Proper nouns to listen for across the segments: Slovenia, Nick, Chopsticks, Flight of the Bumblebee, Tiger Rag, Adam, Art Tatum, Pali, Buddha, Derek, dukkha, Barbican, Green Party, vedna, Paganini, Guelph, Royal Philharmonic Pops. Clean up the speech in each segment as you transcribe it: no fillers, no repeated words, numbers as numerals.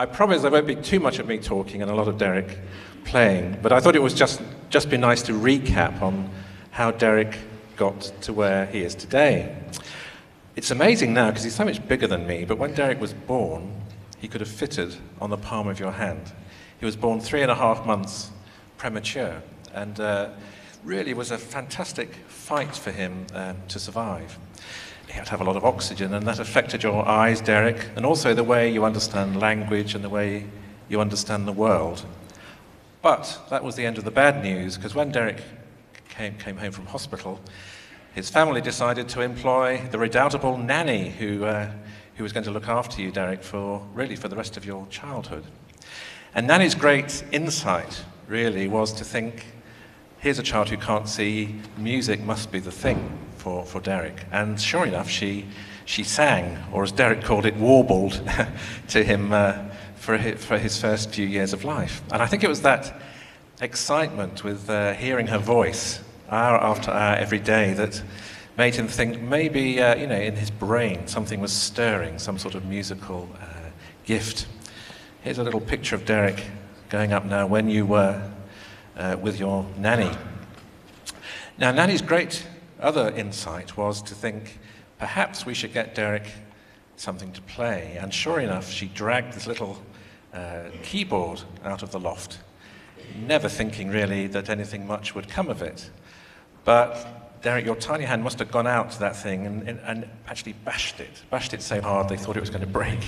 I promise there won't be too much of me talking and a lot of Derek playing, but I thought it was just be nice to recap on how Derek got to where he is today. It's amazing now because he's so much bigger than me, but when Derek was born, he could have fitted on the palm of your hand. He was born 3.5 months premature, and really was a fantastic fight for him to survive. He had to have a lot of oxygen, and that affected your eyes, Derek, and also the way you understand language and the way you understand the world. But that was the end of the bad news, because when Derek came home from hospital, his family decided to employ the redoubtable nanny who was going to look after you, Derek, for the rest of your childhood. And nanny's great insight, really, was to think, here's a child who can't see, music must be the thing for Derek. And sure enough, she sang, or as Derek called it, warbled to him for his first few years of life. And I think it was that excitement with hearing her voice hour after hour every day that made him think maybe in his brain something was stirring, some sort of musical gift. Here's a little picture of Derek going up now when you were with your nanny. Now, nanny's great other insight was to think perhaps we should get Derek something to play. And sure enough, she dragged this little keyboard out of the loft, never thinking really that anything much would come of it. But Derek, your tiny hand must have gone out to that thing and actually bashed it so hard they thought it was going to break.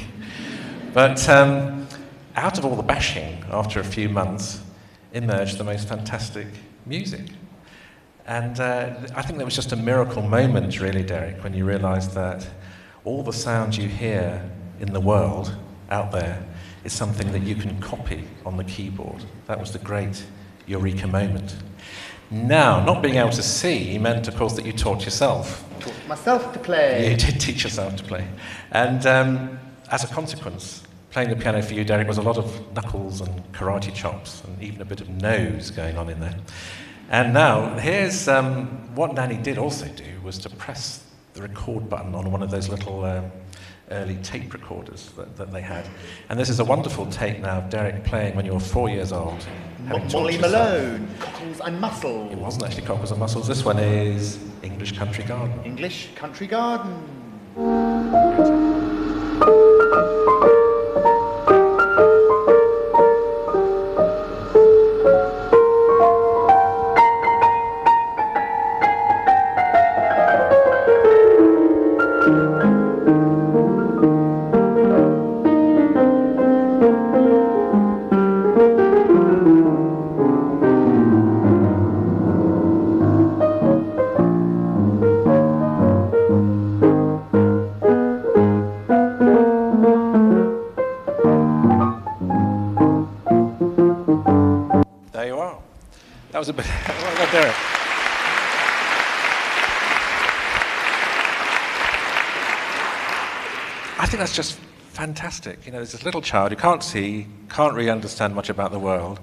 But out of all the bashing, after a few months, emerged the most fantastic music. And I think there was just a miracle moment, really, Derek, when you realized that all the sound you hear in the world out there is something that you can copy on the keyboard. That was the great eureka moment. Now, not being able to see meant, of course, that you taught yourself. Taught myself to play. You did teach yourself to play. And as a consequence, playing the piano for you, Derek, was a lot of knuckles and karate chops and even a bit of nose going on in there. And now, here's what nanny did also do was to press the record button on one of those little early tape recorders that they had. And this is a wonderful tape now of Derek playing when you were 4 years old. Molly Malone, Cockles and Mussels. It wasn't actually Cockles and Mussels. This one is English Country Garden. English Country Garden. That's just fantastic. You know, there's this little child who can't see, can't really understand much about the world,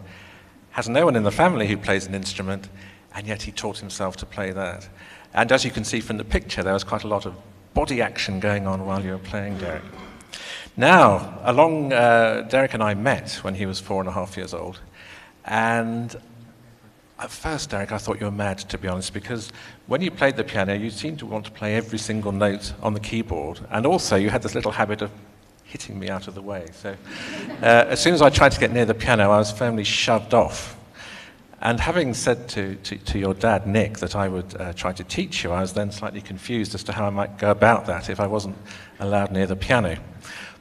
has no one in the family who plays an instrument, and yet he taught himself to play that. And as you can see from the picture, there was quite a lot of body action going on while you were playing, Derek. Now, Derek and I met when he was 4.5 years old, and at first, Derek, I thought you were mad, to be honest, because when you played the piano, you seemed to want to play every single note on the keyboard, and also you had this little habit of hitting me out of the way. So as soon as I tried to get near the piano, I was firmly shoved off. And having said to your dad, Nick, that I would try to teach you, I was then slightly confused as to how I might go about that if I wasn't allowed near the piano.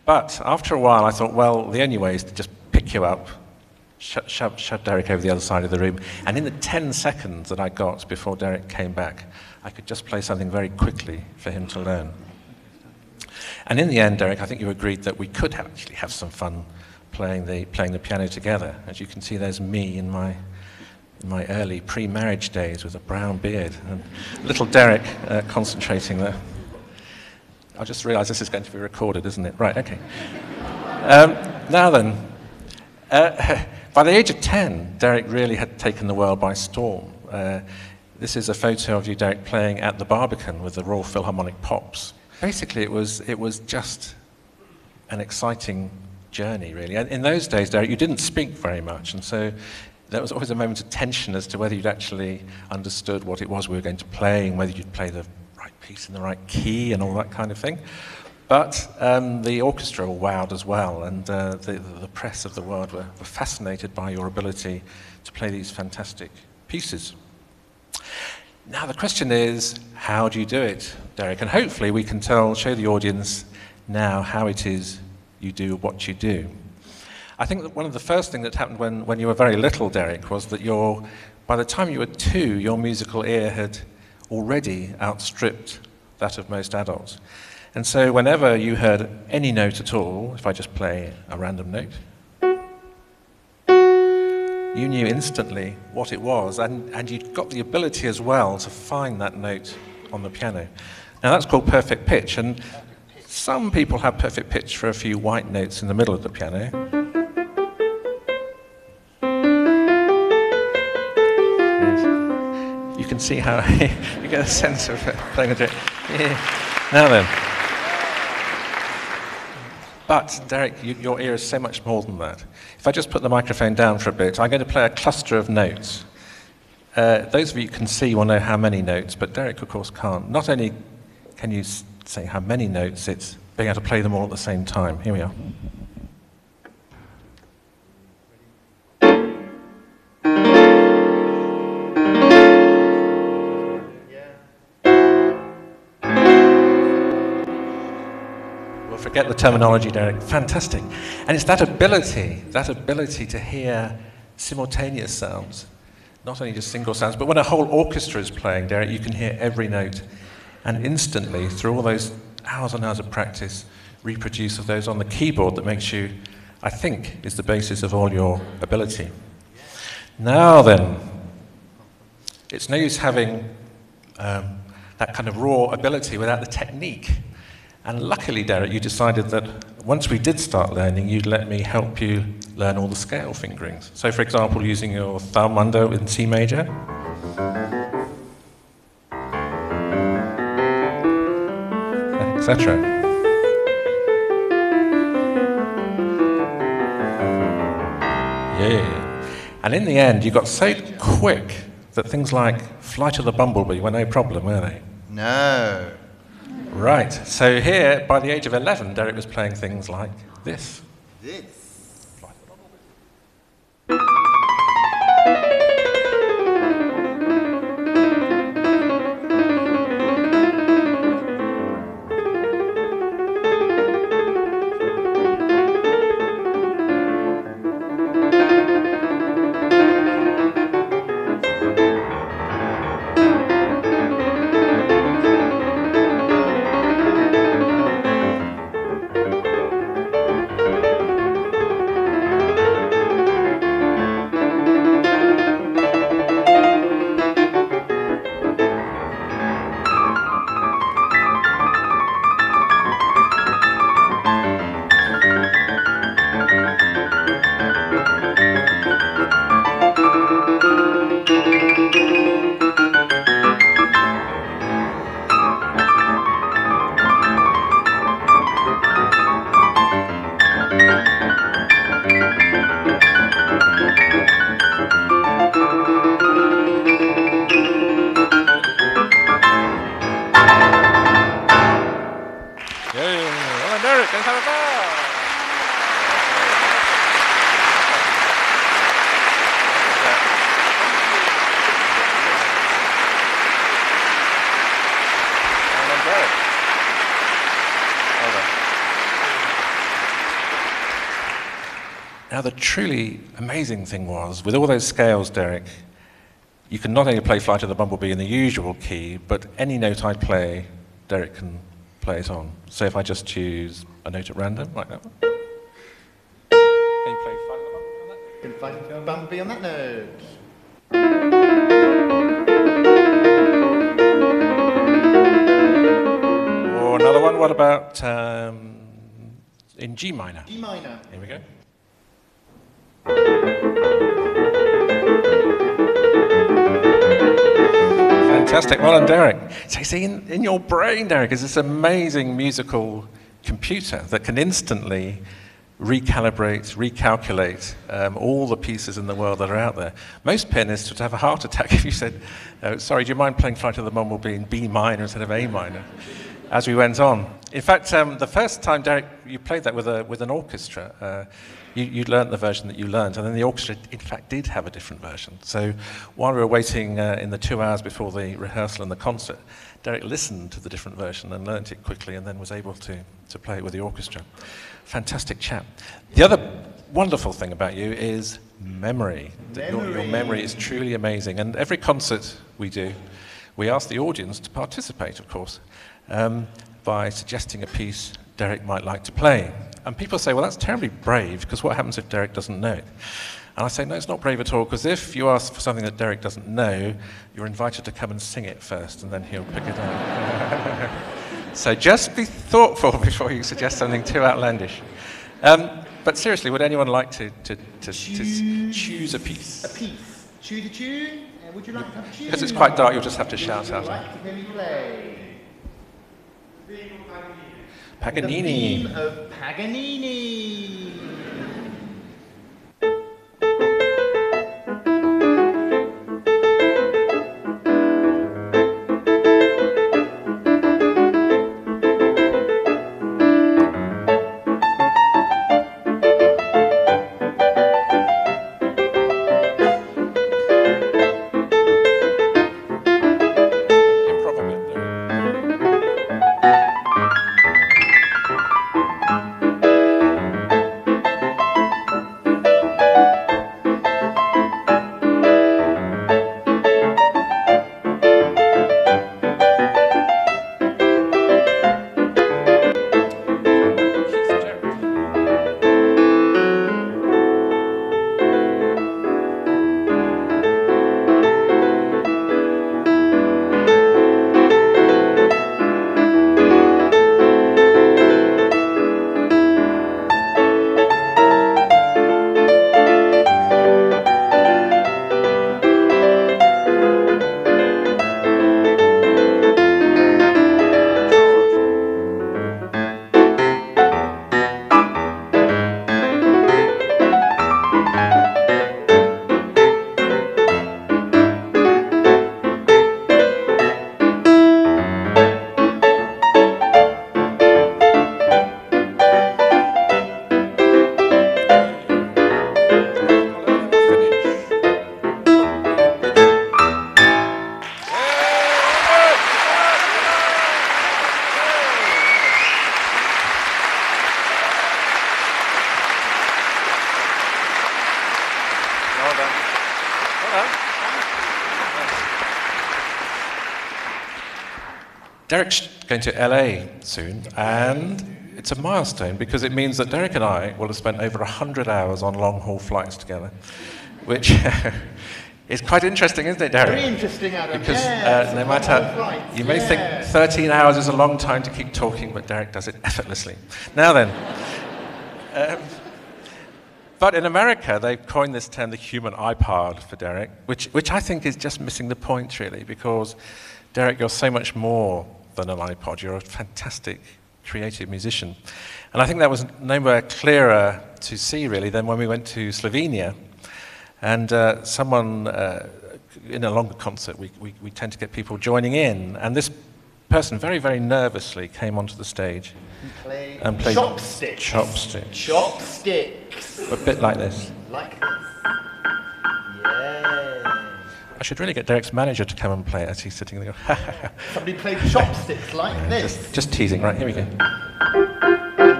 But after a while, I thought, well, the only way is to just pick you up, shoved Derek over the other side of the room, and in the 10 seconds that I got before Derek came back, I could just play something very quickly for him to learn. And in the end, Derek, I think you agreed that we could actually have some fun playing the piano together. As you can see, there's me in my early pre-marriage days with a brown beard, and little Derek concentrating there. I just realised this is going to be recorded, isn't it? Right, okay. Now then, by the age of 10, Derek really had taken the world by storm. This is a photo of you, Derek, playing at the Barbican with the Royal Philharmonic Pops. Basically, it was just an exciting journey, really. And in those days, Derek, you didn't speak very much, and so there was always a moment of tension as to whether you'd actually understood what it was we were going to play, and whether you'd play the right piece in the right key and all that kind of thing. But the orchestra wowed as well, and the press of the world were fascinated by your ability to play these fantastic pieces. Now the question is, how do you do it, Derek? And hopefully we can show the audience now how it is you do what you do. I think that one of the first things that happened when you were very little, Derek, was that by the time you were 2, your musical ear had already outstripped that of most adults. And so whenever you heard any note at all, if I just play a random note, you knew instantly what it was, and you'd got the ability as well to find that note on the piano. Now that's called perfect pitch, and some people have perfect pitch for a few white notes in the middle of the piano. You can see how you get a sense of playing with it. Yeah. Now then. But, Derek, your ear is so much more than that. If I just put the microphone down for a bit, I'm going to play a cluster of notes. Those of you who can see will know how many notes, but Derek, of course, can't. Not only can you say how many notes, it's being able to play them all at the same time. Here we are. Forget the terminology, Derek. Fantastic. And it's that ability to hear simultaneous sounds, not only just single sounds, but when a whole orchestra is playing, Derek, you can hear every note and instantly, through all those hours and hours of practice, reproduce of those on the keyboard that makes you, I think, is the basis of all your ability. Now then, it's no use having that kind of raw ability without the technique. And luckily, Derek, you decided that once we did start learning, you'd let me help you learn all the scale fingerings. So, for example, using your thumb under in C major. Etc. Yeah. And in the end, you got so quick that things like Flight of the Bumblebee were no problem, were they? No. Right, so here, by the age of 11, Derek was playing things like this. Now the truly amazing thing was, with all those scales, Derek, you can not only play Flight of the Bumblebee in the usual key, but any note I play, Derek can play it on. So if I just choose a note at random, like that one. Can you play Flight of the Bumblebee on that? Can Flight of the Bumblebee on that note? Or another one, what about in G minor? G minor. Here we go. Fantastic. Well done, Derek. So you see, in your brain, Derek, is this amazing musical computer that can instantly recalibrate, recalculate all the pieces in the world that are out there. Most pianists would have a heart attack if you said, sorry, do you mind playing Flight of the Bumblebee in B minor instead of A minor, as we went on. In fact, the first time, Derek, you played that with an orchestra, you learned the version that you learned, and then the orchestra, in fact, did have a different version. So while we were waiting in the 2 hours before the rehearsal and the concert, Derek listened to the different version and learnt it quickly, and then was able to play it with the orchestra. Fantastic chap. The other wonderful thing about you is memory. Your memory is truly amazing, and every concert we do, we ask the audience to participate, of course, by suggesting a piece Derek might like to play. And people say, well, that's terribly brave, because what happens if Derek doesn't know it? And I say, no, it's not brave at all, because if you ask for something that Derek doesn't know, you're invited to come and sing it first, and then he'll pick it up. So just be thoughtful before you suggest something too outlandish. But seriously, would anyone like to choose a piece? A piece. Choose a tune? Would you like to have a tune? Because it's quite dark, you'll just have to shout out. Paganini. The theme of Paganini. Derek's going to LA soon, and it's a milestone because it means that Derek and I will have spent over 100 hours on long-haul flights together, which is quite interesting, isn't it, Derek? Very interesting, Adam. Because no matter, you may think 13 hours is a long time to keep talking, but Derek does it effortlessly. Now then, but in America, they've coined this term, the human iPod, for Derek, which I think is just missing the point, really, because Derek, you're so much more than an iPod. You're a fantastic creative musician. And I think that was nowhere clearer to see, really, than when we went to Slovenia. And someone, in a longer concert, we tend to get people joining in. And this person very, very nervously came onto the stage and played Chopsticks. Chopsticks. Chopsticks. A bit like this. Like this. I should really get Derek's manager to come and play it as he's sitting there. Somebody played Chopsticks like this. Just teasing, right? Here we go.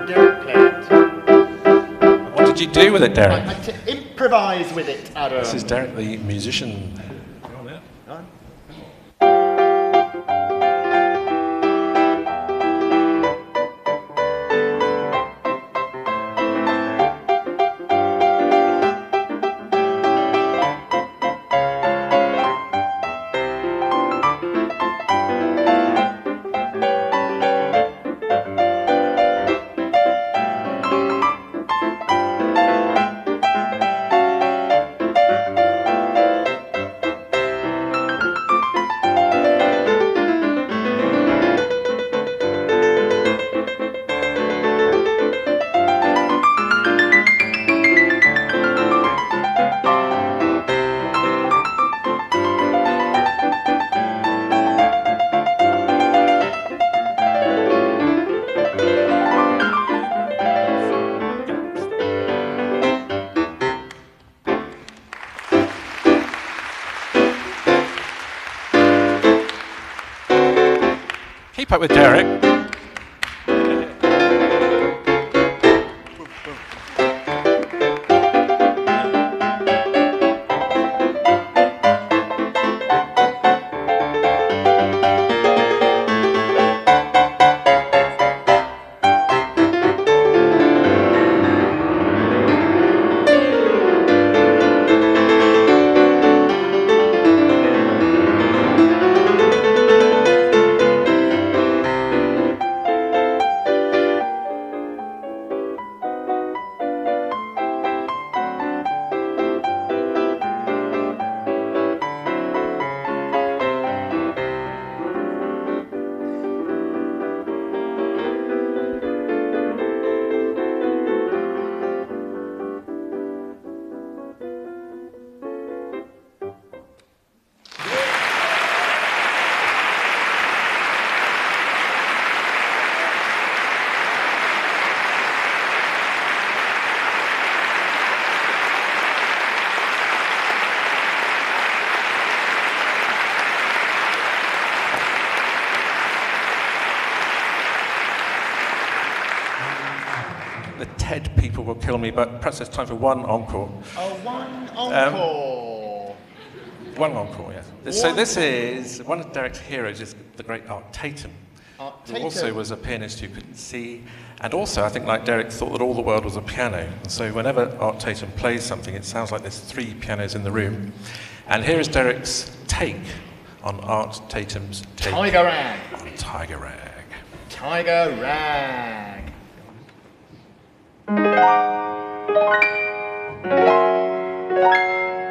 Derek played. What did you do with it, Derek? I had to improvise with it, Adam. This is Derek, the musician. keep up with Derek. People will kill me, but perhaps it's time for one encore. Oh, one encore. One encore, yes. One so this is one of Derek's heroes, is the great Art Tatum, who also was a pianist who couldn't see, and also I think like Derek thought that all the world was a piano. And so whenever Art Tatum plays something, it sounds like there's three pianos in the room. And here is Derek's take on Art Tatum's take Tiger Rag. On Tiger Rag. Tiger Rag. Thank you.